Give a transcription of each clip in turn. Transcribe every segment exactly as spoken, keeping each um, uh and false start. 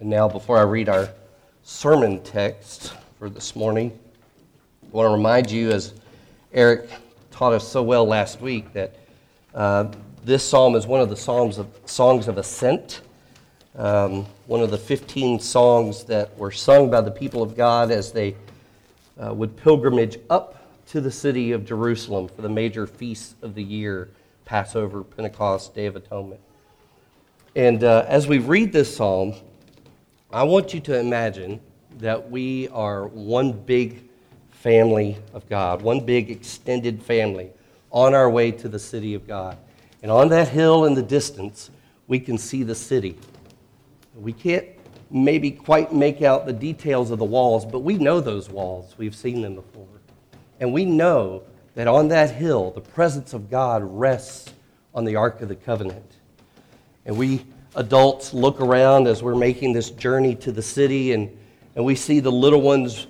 And now, before I read our sermon text for this morning, I want to remind you, as Eric taught us so well last week, that uh, this psalm is one of the psalms of songs of ascent, um, one of the fifteen songs that were sung by the people of God as they uh, would pilgrimage up to the city of Jerusalem for the major feasts of the year, Passover, Pentecost, Day of Atonement. And uh, as we read this psalm, I want you to imagine that we are one big family of God, one big extended family on our way to the city of God. And on that hill in the distance, we can see the city. We can't maybe quite make out the details of the walls, but we know those walls. We've seen them before. And we know that on that hill, the presence of God rests on the Ark of the Covenant. And we adults look around as we're making this journey to the city, and, and we see the little ones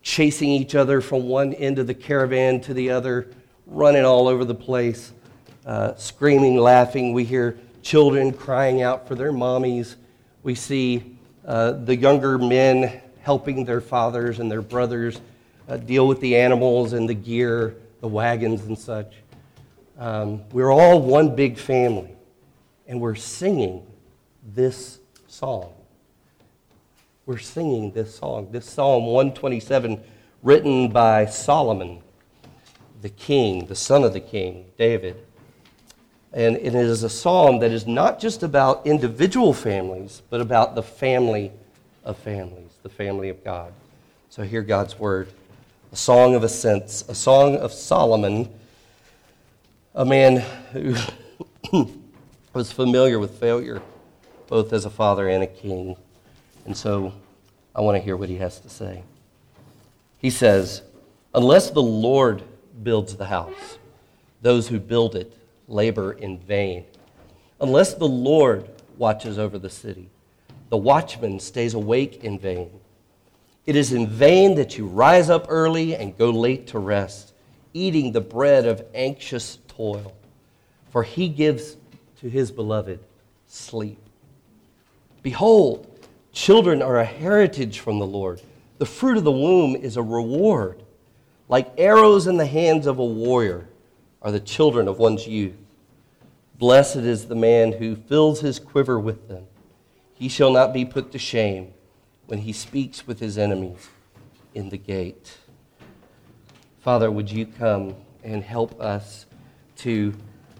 chasing each other from one end of the caravan to the other, running all over the place, uh, screaming, laughing. We hear children crying out for their mommies. We see uh, the younger men helping their fathers and their brothers uh, deal with the animals and the gear, the wagons and such. Um, we're all one big family, and we're singing this song. We're singing this song, this Psalm one twenty-seven, written by Solomon, the king, the son of the king, David. And it is a psalm that is not just about individual families, but about the family of families, the family of God. So hear God's word. A song of ascents, a song of Solomon, a man who was familiar with failure, both as a father and a king. And so I want to hear what he has to say. He says, "Unless the Lord builds the house, those who build it labor in vain. Unless the Lord watches over the city, the watchman stays awake in vain. It is in vain that you rise up early and go late to rest, eating the bread of anxious toil. For he gives to his beloved sleep. Behold, children are a heritage from the Lord. The fruit of the womb is a reward. Like arrows in the hands of a warrior are the children of one's youth. Blessed is the man who fills his quiver with them. He shall not be put to shame when he speaks with his enemies in the gate." Father, would you come and help us to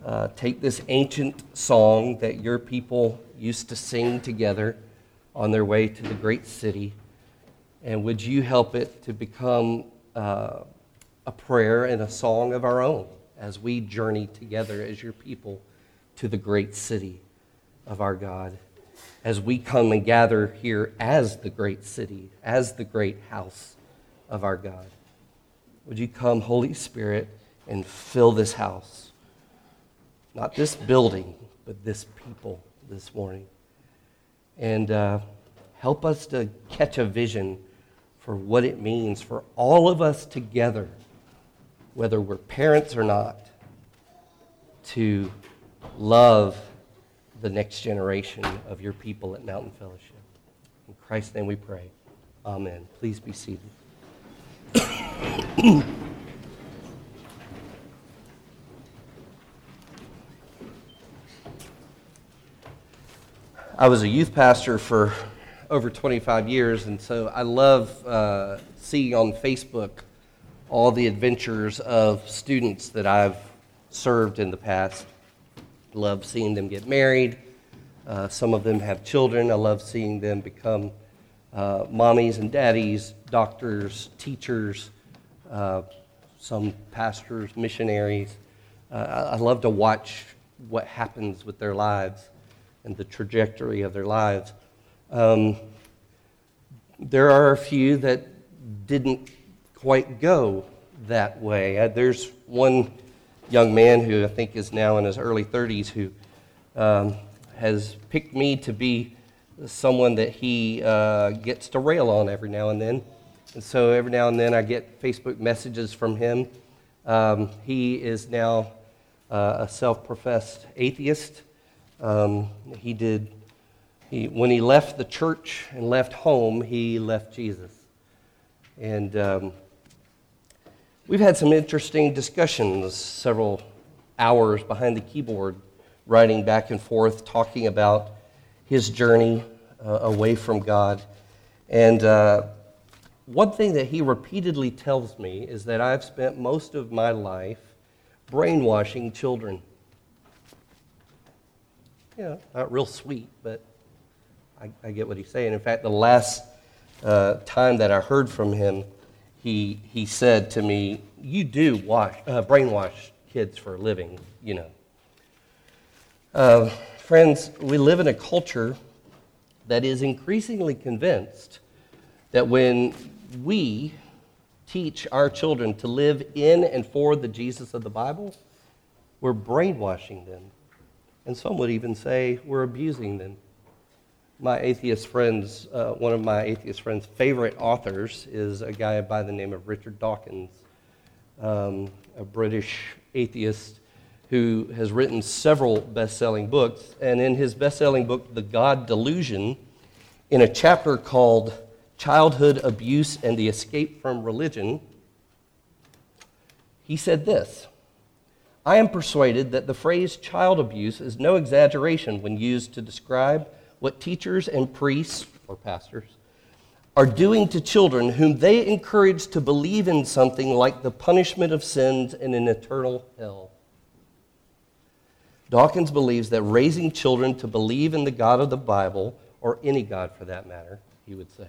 uh, take this ancient song that your people used to sing together on their way to the great city, and would you help it to become uh, a prayer and a song of our own as we journey together as your people to the great city of our God, as we come and gather here as the great city, as the great house of our God. Would you come, Holy Spirit, and fill this house, not this building, but this people this morning, and uh, help us to catch a vision for what it means for all of us together, whether we're parents or not, to love the next generation of your people at Mountain Fellowship. In Christ's name we pray. Amen. Please be seated. I was a youth pastor for over twenty-five years, and so I love uh, seeing on Facebook all the adventures of students that I've served in the past. Love seeing them get married. Uh, some of them have children. I love seeing them become uh, mommies and daddies, doctors, teachers, uh, some pastors, missionaries. Uh, I, I love to watch what happens with their lives and the trajectory of their lives. Um, there are a few that didn't quite go that way. Uh, there's one young man who I think is now in his early thirties who um, has picked me to be someone that he uh, gets to rail on every now and then. And so every now and then I get Facebook messages from him. Um, he is now uh, a self-professed atheist. Um, he did He, when he left the church and left home, he left Jesus. And um, we've had some interesting discussions, several hours behind the keyboard, writing back and forth, talking about his journey uh, away from God. And uh, one thing that he repeatedly tells me is that I've spent most of my life brainwashing children. Yeah, not real sweet, but I, I get what he's saying. In fact, the last uh, time that I heard from him, he he said to me, "You do wash, uh, brainwash kids for a living, you know." Uh, friends, we live in a culture that is increasingly convinced that when we teach our children to live in and for the Jesus of the Bible, we're brainwashing them. And some would even say we're abusing them. My atheist friends, uh, one of my atheist friends' favorite authors is a guy by the name of Richard Dawkins, um, a British atheist who has written several best-selling books. And in his best-selling book, The God Delusion, in a chapter called Childhood Abuse and the Escape from Religion, he said this: "I am persuaded that the phrase child abuse is no exaggeration when used to describe what teachers and priests, or pastors, are doing to children whom they encourage to believe in something like the punishment of sins in an eternal hell." Dawkins believes that raising children to believe in the God of the Bible, or any God for that matter, he would say,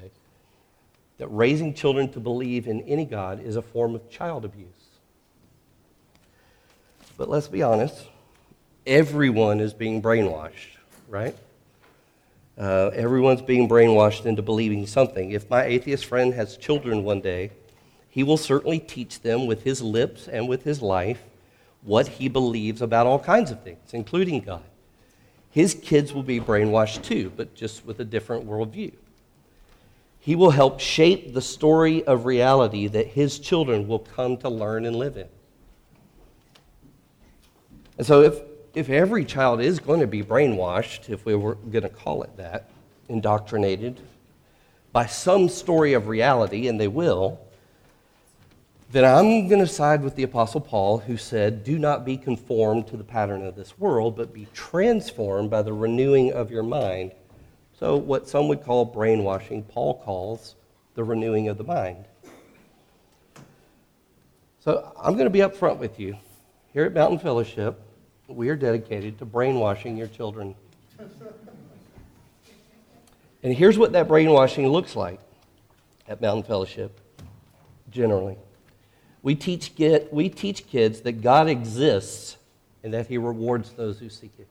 that raising children to believe in any God is a form of child abuse. But let's be honest, everyone is being brainwashed, right? Uh, everyone's being brainwashed into believing something. If my atheist friend has children one day, he will certainly teach them with his lips and with his life what he believes about all kinds of things, including God. His kids will be brainwashed too, but just with a different worldview. He will help shape the story of reality that his children will come to learn and live in. And so if, if every child is going to be brainwashed, if we were going to call it that, indoctrinated by some story of reality, and they will, then I'm going to side with the Apostle Paul, who said, "Do not be conformed to the pattern of this world, but be transformed by the renewing of your mind." So what some would call brainwashing, Paul calls the renewing of the mind. So I'm going to be up front with you. Here at Mountain Fellowship, we are dedicated to brainwashing your children. And here's what that brainwashing looks like at Mountain Fellowship, generally. We teach, get, we teach kids that God exists and that he rewards those who seek it.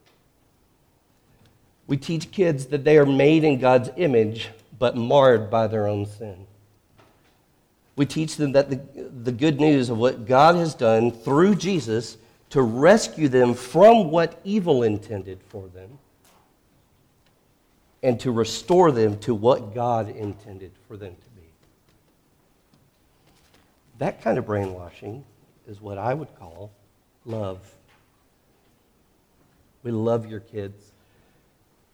We teach kids that they are made in God's image but marred by their own sin. We teach them that the, the good news of what God has done through Jesus to rescue them from what evil intended for them and to restore them to what God intended for them to be. That kind of brainwashing is what I would call love. We love your kids,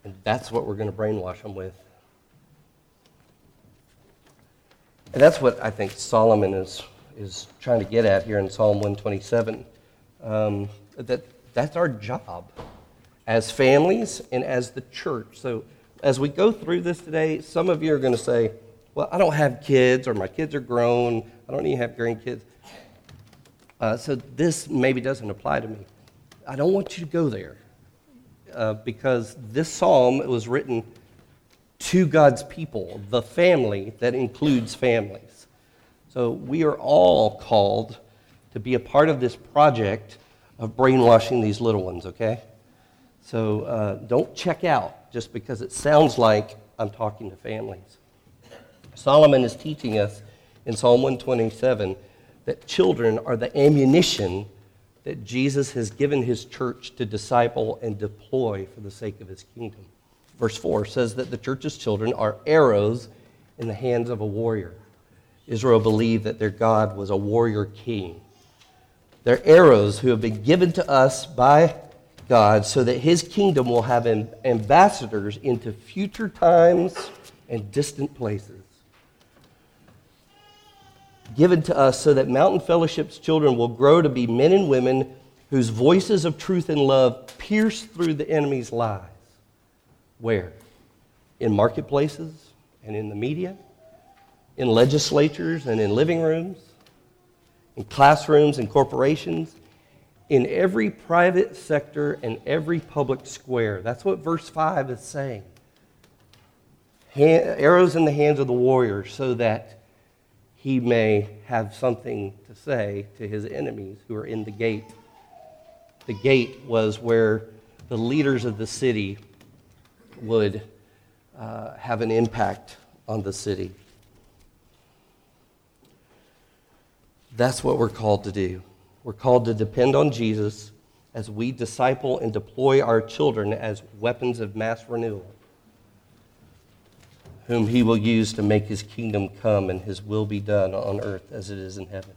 and that's what we're going to brainwash them with. And that's what I think Solomon is is trying to get at here in Psalm one twenty-seven. Um, that that's our job as families and as the church. So as we go through this today, some of you are going to say, "Well, I don't have kids, or my kids are grown. I don't need to have grandkids. Uh, so this maybe doesn't apply to me." I don't want you to go there uh, because this psalm was written to God's people, the family that includes families. So we are all called to be a part of this project of brainwashing these little ones, okay? So uh, don't check out just because it sounds like I'm talking to families. Solomon is teaching us in Psalm one twenty-seven that children are the ammunition that Jesus has given his church to disciple and deploy for the sake of his kingdom. Verse four says that the church's children are arrows in the hands of a warrior. Israel believed that their God was a warrior king. They're arrows who have been given to us by God so that his kingdom will have ambassadors into future times and distant places. Given to us so that Mountain Fellowship's children will grow to be men and women whose voices of truth and love pierce through the enemy's lies. Where? In marketplaces and in the media, in legislatures and in living rooms, in classrooms and corporations, in every private sector and every public square. That's what verse five is saying. Hand, arrows in the hands of the warrior so that he may have something to say to his enemies who are in the gate. The gate was where the leaders of the city would uh, have an impact on the city. That's what we're called to do. We're called to depend on Jesus as we disciple and deploy our children as weapons of mass renewal, whom he will use to make his kingdom come and his will be done on earth as it is in heaven.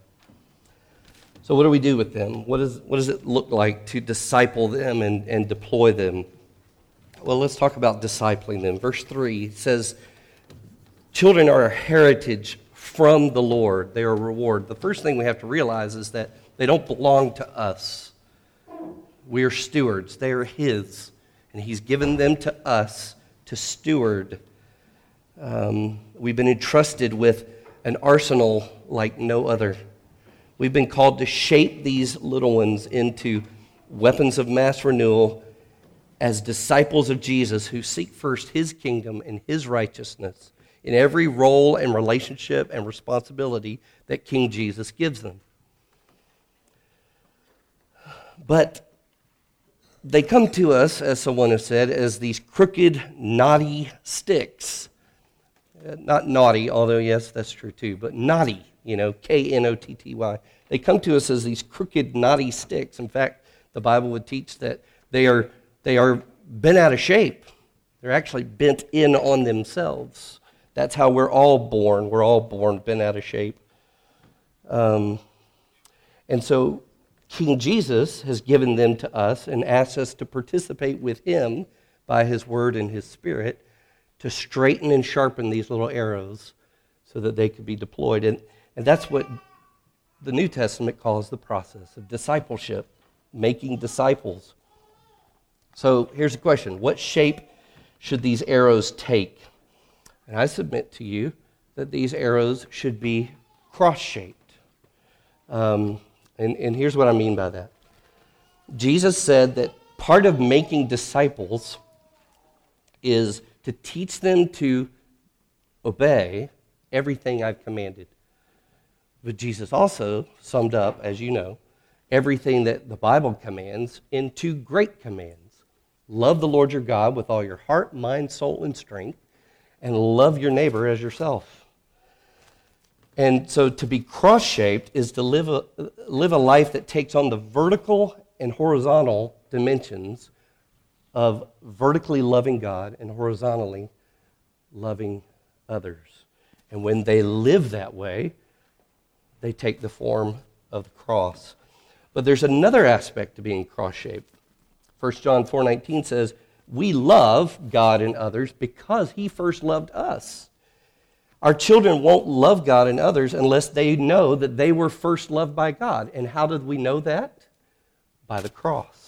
So what do we do with them? What, is, what does it look like to disciple them and, and deploy them? Well, let's talk about discipling them. Verse three says, children are a heritage from the Lord. They are a reward. The first thing we have to realize is that they don't belong to us. We are stewards. They are his, and he's given them to us to steward. Um, we've been entrusted with an arsenal like no other. We've been called to shape these little ones into weapons of mass renewal as disciples of Jesus who seek first his kingdom and his righteousness in every role and relationship and responsibility that King Jesus gives them. But they come to us, as someone has said, as these crooked, knotty sticks. Not naughty, although yes, that's true too, but knotty, you know, K N O T T Y. They come to us as these crooked, knotty sticks. In fact, the Bible would teach that they are they are bent out of shape. They're actually bent in on themselves. That's how we're all born. We're all born bent out of shape. Um, and so King Jesus has given them to us and asks us to participate with him by his word and his spirit to straighten and sharpen these little arrows so that they could be deployed. And, and that's what the New Testament calls the process of discipleship, making disciples. So here's the question. What shape should these arrows take? And I submit to you that these arrows should be cross-shaped. Um, and, and here's what I mean by that. Jesus said that part of making disciples is to teach them to obey everything I've commanded. But Jesus also summed up, as you know, everything that the Bible commands into great commands. Love the Lord your God with all your heart, mind, soul, and strength, and love your neighbor as yourself. And so to be cross-shaped is to live a, live a life that takes on the vertical and horizontal dimensions of vertically loving God and horizontally loving others. And when they live that way, they take the form of the cross. But there's another aspect to being cross-shaped. First John four nineteen says, we love God and others because he first loved us. Our children won't love God and others unless they know that they were first loved by God. And how did we know that? By the cross.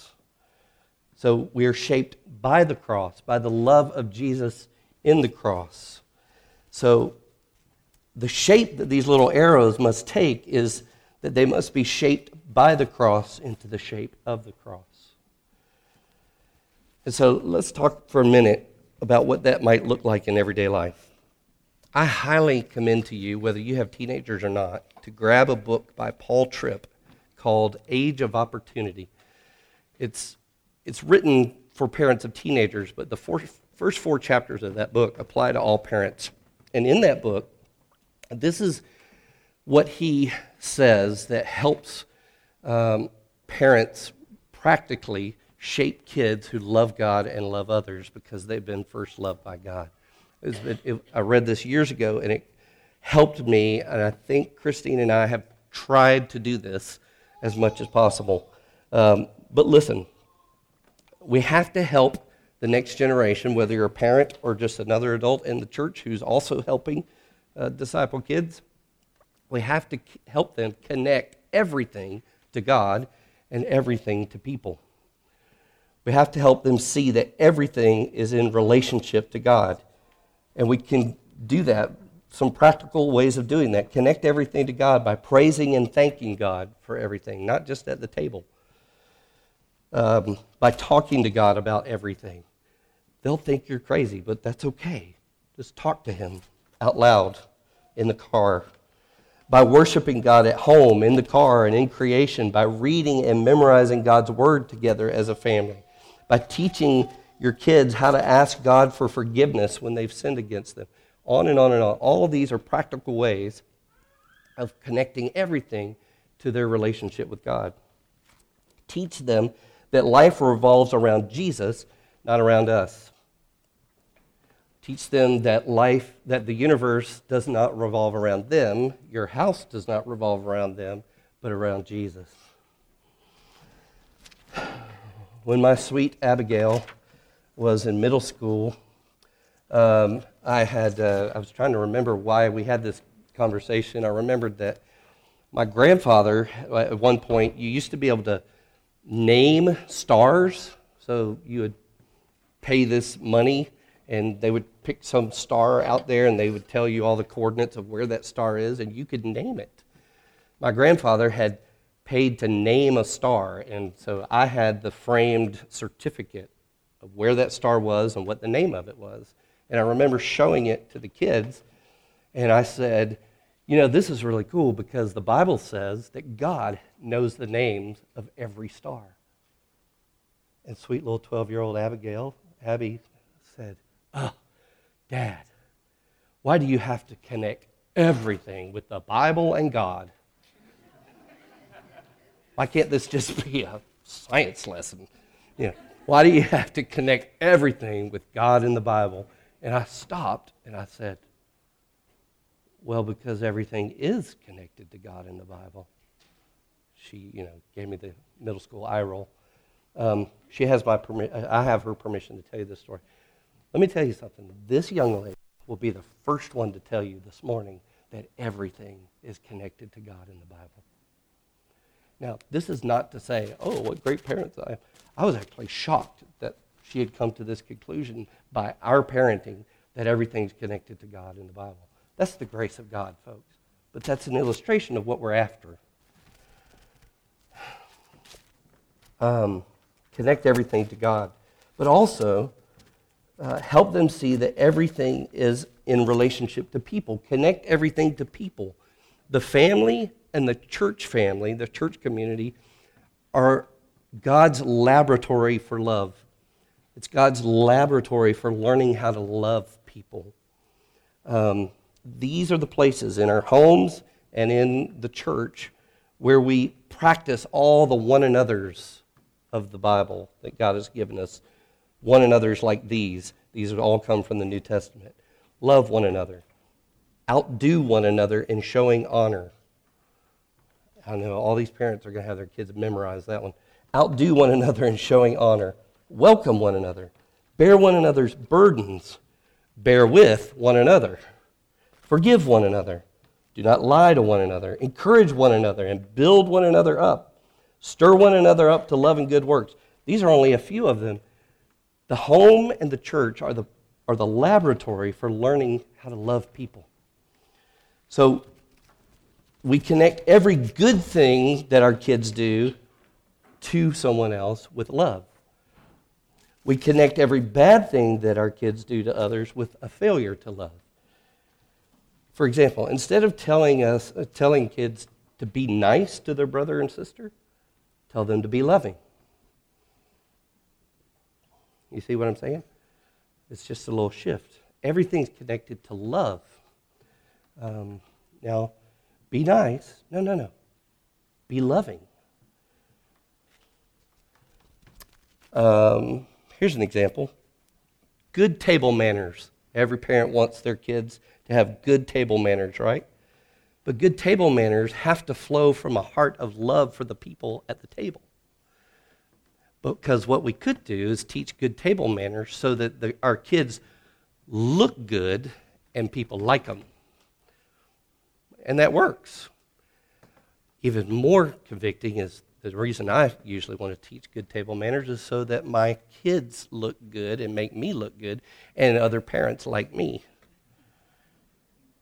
So we are shaped by the cross, by the love of Jesus in the cross. So the shape that these little arrows must take is that they must be shaped by the cross into the shape of the cross. And so let's talk for a minute about what that might look like in everyday life. I highly commend to you, whether you have teenagers or not, to grab a book by Paul Tripp called Age of Opportunity. It's It's written for parents of teenagers, but the four, first four chapters of that book apply to all parents. And in that book, this is what he says that helps um, parents practically shape kids who love God and love others because they've been first loved by God. It was, it, it, I read this years ago, and it helped me, and I think Christine and I have tried to do this as much as possible. Um, but listen. we have to help the next generation, whether you're a parent or just another adult in the church who's also helping uh, disciple kids. We have to k- help them connect everything to God and everything to people. We have to help them see that everything is in relationship to God. And we can do that, some practical ways of doing that. Connect everything to God by praising and thanking God for everything, not just at the table. Um, by talking to God about everything. They'll think you're crazy, but that's okay. Just talk to Him out loud in the car. By worshiping God at home, in the car, and in creation, by reading and memorizing God's Word together as a family, by teaching your kids how to ask God for forgiveness when they've sinned against them, on and on and on. All of these are practical ways of connecting everything to their relationship with God. Teach them that life revolves around Jesus, not around us. Teach them that life, that the universe does not revolve around them, your house does not revolve around them, but around Jesus. When my sweet Abigail was in middle school, um, I had, uh, I was trying to remember why we had this conversation. I remembered that my grandfather, at one point, you used to be able to name stars, so you would pay this money, and they would pick some star out there, and they would tell you all the coordinates of where that star is, and you could name it. My grandfather had paid to name a star, and so I had the framed certificate of where that star was and what the name of it was. And I remember showing it to the kids, and I said, you know, this is really cool because the Bible says that God knows the names of every star. And sweet little twelve-year-old Abigail, Abby, said, oh, Dad, why do you have to connect everything with the Bible and God? Why can't this just be a science lesson? You know, why do you have to connect everything with God and the Bible? And I stopped and I said, well, because everything is connected to God in the Bible. She, you know, gave me the middle school eye roll. Um, she has my permi- I have her permission to tell you this story. Let me tell you something. This young lady will be the first one to tell you this morning that everything is connected to God in the Bible. Now, this is not to say, oh, what great parents I am. I was actually shocked that she had come to this conclusion by our parenting that everything's connected to God in the Bible. That's the grace of God, folks. But that's an illustration of what we're after. Um, connect everything to God. But also, uh, help them see that everything is in relationship to people. Connect everything to people. The family and the church family, the church community, are God's laboratory for love. It's God's laboratory for learning how to love people. Um, These are the places in our homes and in the church where we practice all the one another's of the Bible that God has given us. One another's like these. These all come from the New Testament. Love one another. Outdo one another in showing honor. I know all these parents are going to have their kids memorize that one. Outdo one another in showing honor. Welcome one another. Bear one another's burdens. Bear with one another. Forgive one another. Do not lie to one another. Encourage one another and build one another up. Stir one another up to love and good works. These are only a few of them. The home and the church are the, are the laboratory for learning how to love people. So we connect every good thing that our kids do to someone else with love. We connect every bad thing that our kids do to others with a failure to love. For example, instead of telling us, uh, telling kids to be nice to their brother and sister, tell them to be loving. You see what I'm saying? It's just a little shift. Everything's connected to love. Um, now, be nice. No, no, no. Be loving. Um, here's an example. Good table manners. Every parent wants their kids to have good table manners, right? But good table manners have to flow from a heart of love for the people at the table. because what we could do is teach good table manners so that the, our kids look good and people like them. And that works. Even more convicting is the reason I usually want to teach good table manners is so that my kids look good and make me look good and other parents like me.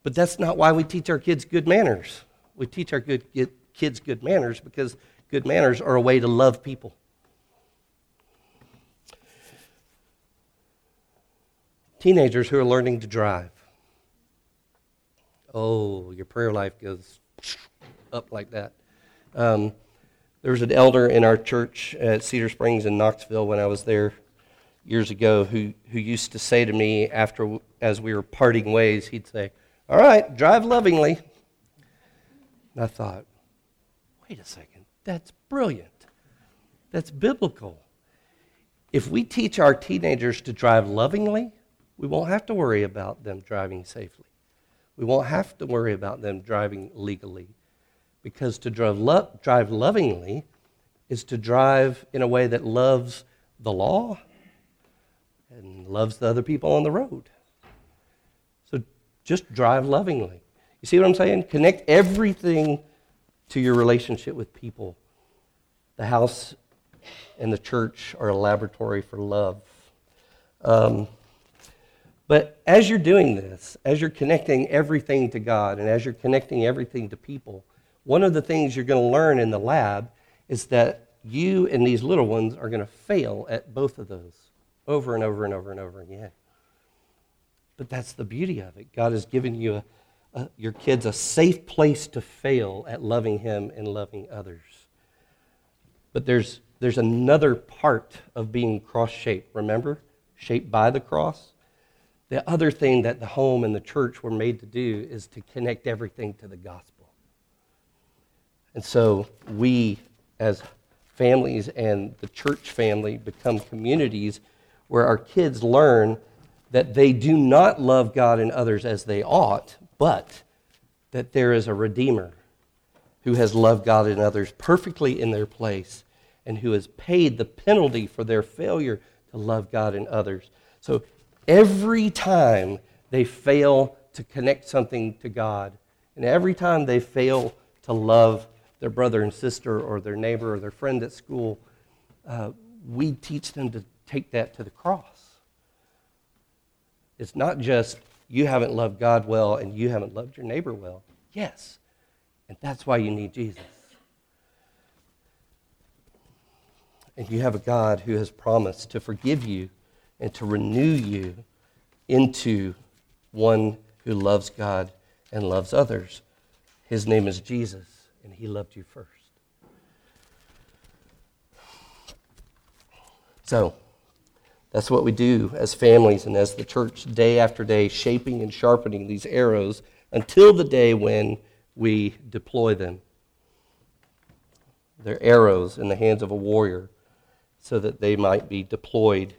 But that's not why we teach our kids good manners. We teach our good, good kids good manners because good manners are a way to love people. Teenagers who are learning to drive. Oh, your prayer life goes up like that. Um, there was an elder in our church at Cedar Springs in Knoxville when I was there years ago who, who used to say to me after as we were parting ways, he'd say, "All right, drive lovingly." And I thought, wait a second, that's brilliant. That's biblical. If we teach our teenagers to drive lovingly, we won't have to worry about them driving safely. We won't have to worry about them driving legally. Because to drive, lo- drive lovingly is to drive in a way that loves the law and loves the other people on the road. So just drive lovingly. You see what I'm saying? Connect everything to your relationship with people. The house and the church are a laboratory for love. Um, But as you're doing this, as you're connecting everything to God and as you're connecting everything to people, one of the things you're going to learn in the lab is that you and these little ones are going to fail at both of those over and over and over and over again. But that's the beauty of it. God has given you a, a, your kids a safe place to fail at loving Him and loving others. But there's, there's another part of being cross-shaped. Remember? Shaped by the cross. The other thing that the home and the church were made to do is to connect everything to the gospel. And so we, as families and the church family, become communities where our kids learn that they do not love God and others as they ought, but that there is a Redeemer who has loved God and others perfectly in their place and who has paid the penalty for their failure to love God and others. So every time they fail to connect something to God, and every time they fail to love their brother and sister or their neighbor or their friend at school, uh, we teach them to take that to the cross. It's not just you haven't loved God well and you haven't loved your neighbor well. Yes, and that's why you need Jesus. And you have a God who has promised to forgive you and to renew you into one who loves God and loves others. His name is Jesus, and He loved you first. So, that's what we do as families and as the church day after day, shaping and sharpening these arrows until the day when we deploy them. They're arrows in the hands of a warrior so that they might be deployed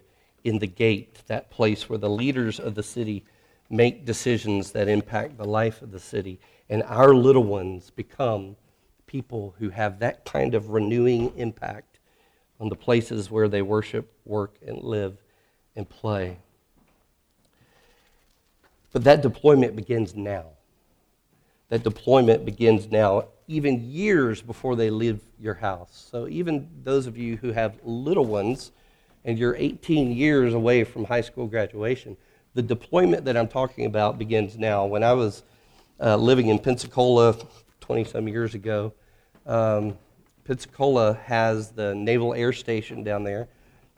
in the gate, that place where the leaders of the city make decisions that impact the life of the city. And our little ones become people who have that kind of renewing impact on the places where they worship, work, and live and play. But that deployment begins now. That deployment begins now, even years before they leave your house. So even those of you who have little ones, and you're eighteen years away from high school graduation, the deployment that I'm talking about begins now. When I was uh, living in Pensacola twenty-some years ago, um, Pensacola has the Naval Air Station down there,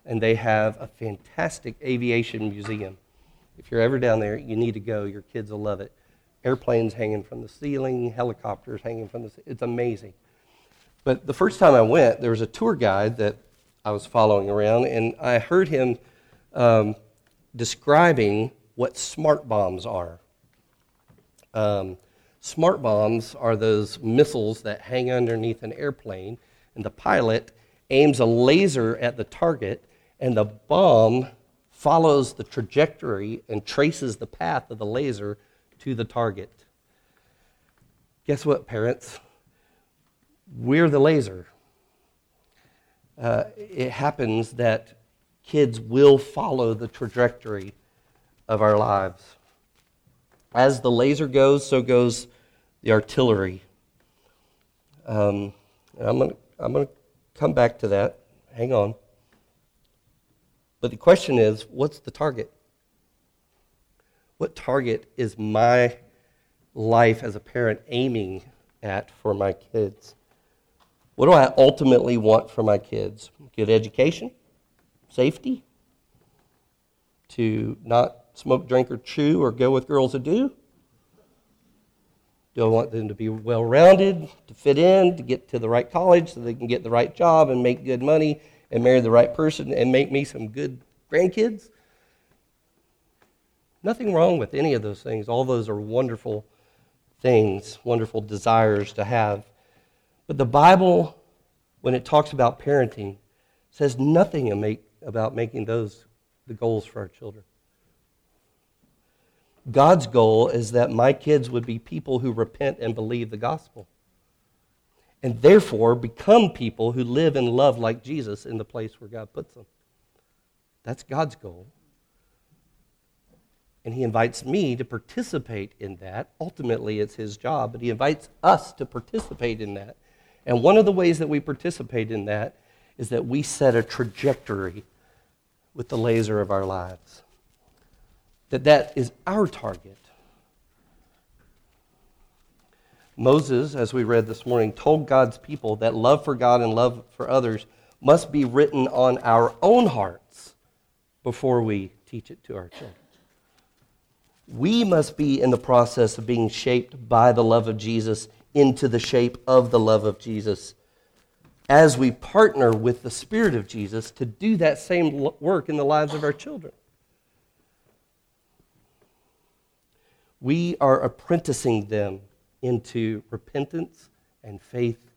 and they have a fantastic aviation museum. If you're ever down there, you need to go. Your kids will love it. Airplanes hanging from the ceiling, helicopters hanging from the ceiling. It's amazing. But the first time I went, there was a tour guide that I was following around, and I heard him um, describing what smart bombs are. Um, smart bombs are those missiles that hang underneath an airplane, and the pilot aims a laser at the target, and the bomb follows the trajectory and traces the path of the laser to the target. Guess what, parents? We're the laser. uh, it happens that kids will follow the trajectory of our lives. As the laser goes, so goes the artillery. Um, and I'm going to I'm going to come back to that. Hang on. But the question is, what's the target? What target is my life as a parent aiming at for my kids? What do I ultimately want for my kids? Good education, safety, to not smoke, drink, or chew, or go with girls that do? Do I want them to be well-rounded, to fit in, to get to the right college so they can get the right job and make good money and marry the right person and make me some good grandkids? Nothing wrong with any of those things. All those are wonderful things, wonderful desires to have. But the Bible, when it talks about parenting, says nothing about making those the goals for our children. God's goal is that my kids would be people who repent and believe the gospel, and therefore become people who live and love like Jesus in the place where God puts them. That's God's goal. And he invites me to participate in that. Ultimately, it's his job, but he invites us to participate in that. And one of the ways that we participate in that is that we set a trajectory with the laser of our lives. That that is our target. Moses, as we read this morning, told God's people that love for God and love for others must be written on our own hearts before we teach it to our children. We must be in the process of being shaped by the love of Jesus into the shape of the love of Jesus as we partner with the Spirit of Jesus to do that same work in the lives of our children. We are apprenticing them into repentance and faith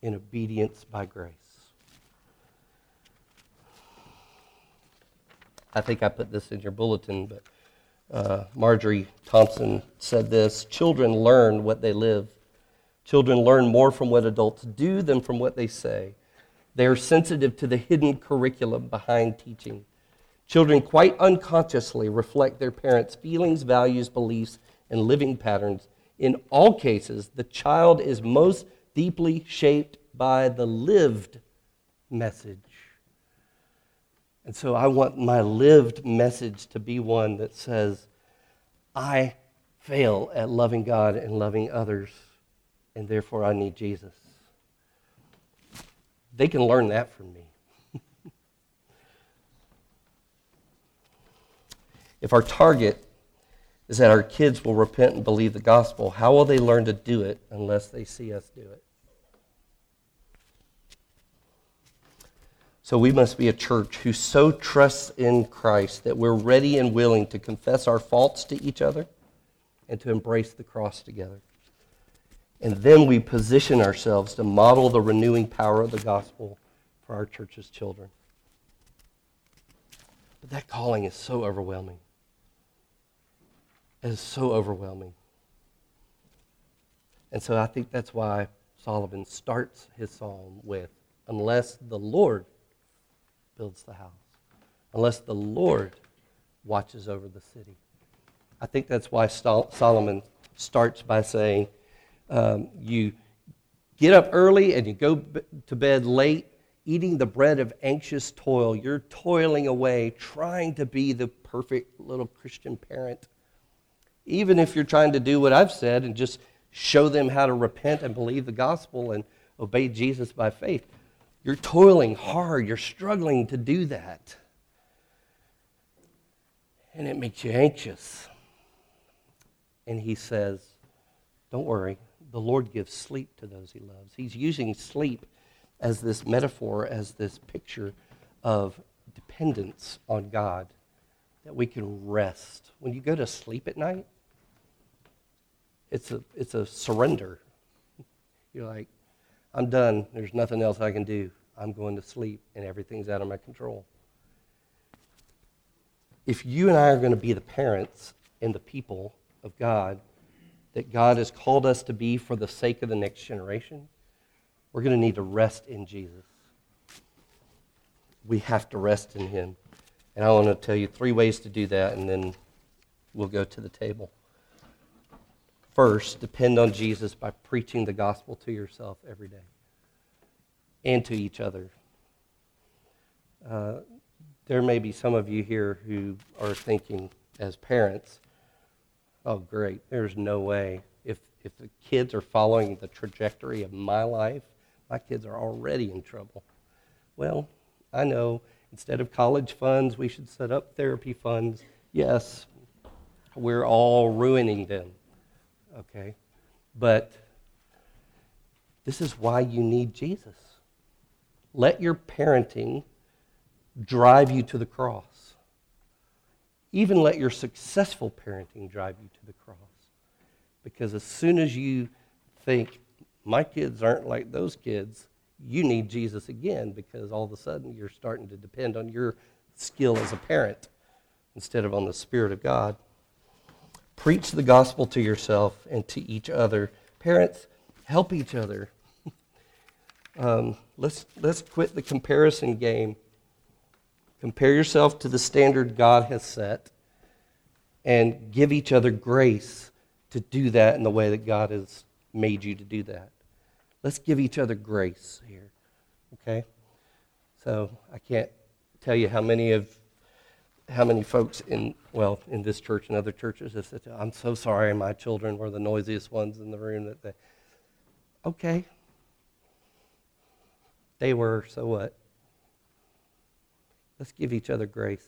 in obedience by grace. I think I put this in your bulletin, but uh, Marjorie Thompson said this: children learn what they live. Children learn more from what adults do than from what they say. They are sensitive to the hidden curriculum behind teaching. Children quite unconsciously reflect their parents' feelings, values, beliefs, and living patterns. In all cases, the child is most deeply shaped by the lived message. And so I want my lived message to be one that says, I fail at loving God and loving others, and therefore I need Jesus. They can learn that from me. If our target is that our kids will repent and believe the gospel, how will they learn to do it unless they see us do it? So we must be a church who so trusts in Christ that we're ready and willing to confess our faults to each other and to embrace the cross together. And then we position ourselves to model the renewing power of the gospel for our church's children. But that calling is so overwhelming. It is so overwhelming. And so I think that's why Solomon starts his psalm with, unless the Lord builds the house, unless the Lord watches over the city. I think that's why Solomon starts by saying, um, you get up early and you go to bed late, eating the bread of anxious toil. You're toiling away, trying to be the perfect little Christian parent. Even if you're trying to do what I've said and just show them how to repent and believe the gospel and obey Jesus by faith, you're toiling hard. You're struggling to do that. And it makes you anxious. And he says, don't worry. The Lord gives sleep to those he loves. He's using sleep as this metaphor, as this picture of dependence on God, that we can rest. When you go to sleep at night, it's a it's a surrender. You're like, I'm done. There's nothing else I can do. I'm going to sleep, and everything's out of my control. If you and I are going to be the parents and the people of God that God has called us to be for the sake of the next generation, we're going to need to rest in Jesus. we have to rest in him. And I want to tell you three ways to do that, and then we'll go to the table. First, depend on Jesus by preaching the gospel to yourself every day and to each other. Uh, there may be some of you here who are thinking as parents, oh great, there's no way. If if the kids are following the trajectory of my life, my kids are already in trouble. Well, I know instead of college funds, we should set up therapy funds. Yes, we're all ruining them. Okay, but this is why you need Jesus. Let your parenting drive you to the cross. Even let your successful parenting drive you to the cross. Because as soon as you think, my kids aren't like those kids, you need Jesus again, because all of a sudden you're starting to depend on your skill as a parent instead of on the Spirit of God. Preach the gospel to yourself and to each other. Parents, help each other. um, let's let's quit the comparison game. Compare yourself to the standard God has set, and give each other grace to do that in the way that God has made you to do that. Let's give each other grace here, okay? So I can't tell you how many of How many folks in, well, in this church and other churches have said, I'm so sorry my children were the noisiest ones in the room that they, okay. They were, so what? Let's give each other grace.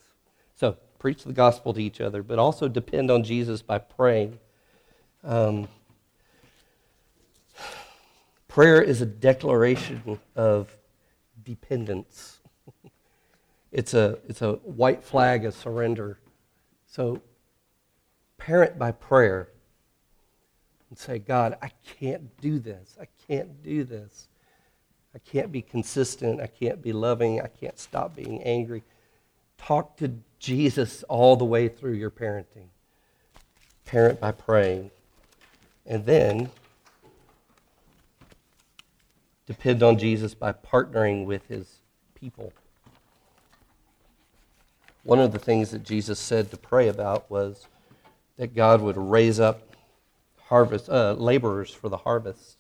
So, preach the gospel to each other, but also depend on Jesus by praying. Um, prayer is a declaration of dependence. It's a it's a white flag of surrender. So parent by prayer and say, God, I can't do this. I can't do this. I can't be consistent. I can't be loving. I can't stop being angry. Talk to Jesus all the way through your parenting. Parent by praying. And then depend on Jesus by partnering with his people. One of the things that Jesus said to pray about was that God would raise up harvest uh, laborers for the harvest.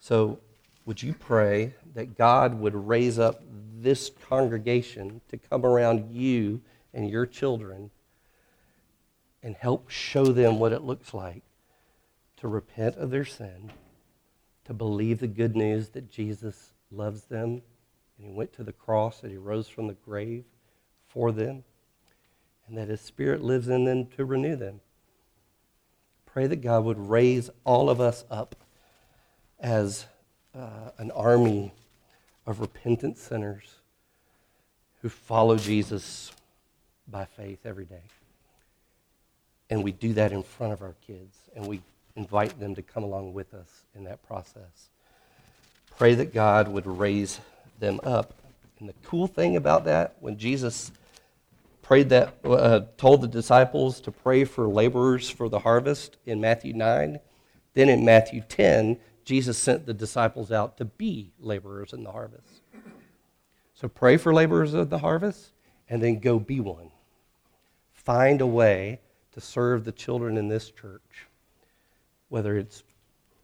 So would you pray that God would raise up this congregation to come around you and your children and help show them what it looks like to repent of their sin, to believe the good news that Jesus loves them, and he went to the cross and he rose from the grave for them, and that his Spirit lives in them to renew them. Pray that God would raise all of us up as uh, an army of repentant sinners who follow Jesus by faith every day. And we do that in front of our kids, and we invite them to come along with us in that process. Pray that God would raise them up. And the cool thing about that, when Jesus prayed that, uh, told the disciples to pray for laborers for the harvest in Matthew nine. Then in Matthew ten, Jesus sent the disciples out to be laborers in the harvest. So pray for laborers of the harvest, and then go be one. Find a way to serve the children in this church, whether it's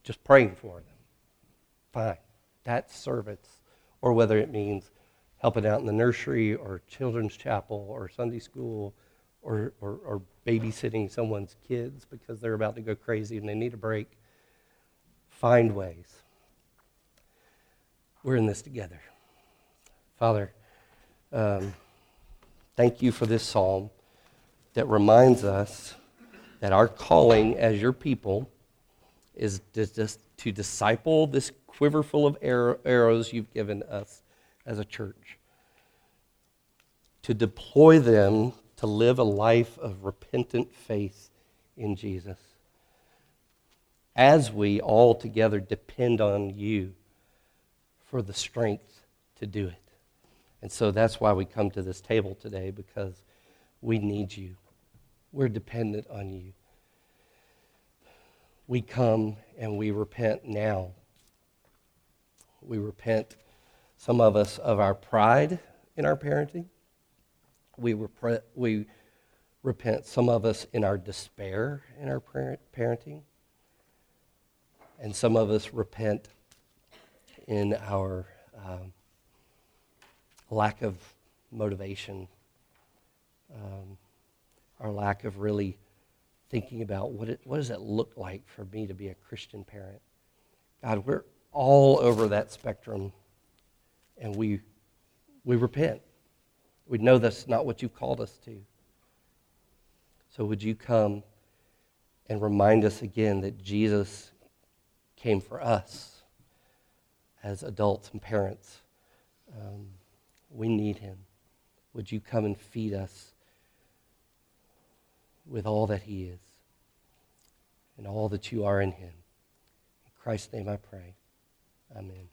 just praying for them, fine, that's service, or whether it means helping out in the nursery or children's chapel or Sunday school or, or or babysitting someone's kids because they're about to go crazy and they need a break. Find ways. We're in this together. Father, um, thank you for this psalm that reminds us that our calling as your people is to, just to disciple this quiver full of arrow, arrows you've given us as a church, to deploy them to live a life of repentant faith in Jesus as we all together depend on you for the strength to do it. And so that's why we come to this table today, because we need you. We're dependent on you. We come and we repent now. We repent, some of us, of our pride, in our parenting. We repent, we repent some of us in our despair in our parenting. And some of us repent in our um, lack of motivation, um, our lack of really thinking about what it, what does it look like for me to be a Christian parent. God, we're all over that spectrum, and we we repent. We know that's not what you've called us to. So would you come and remind us again that Jesus came for us as adults and parents. Um, we need him. Would you come and feed us with all that he is and all that you are in him. In Christ's name I pray. Amen.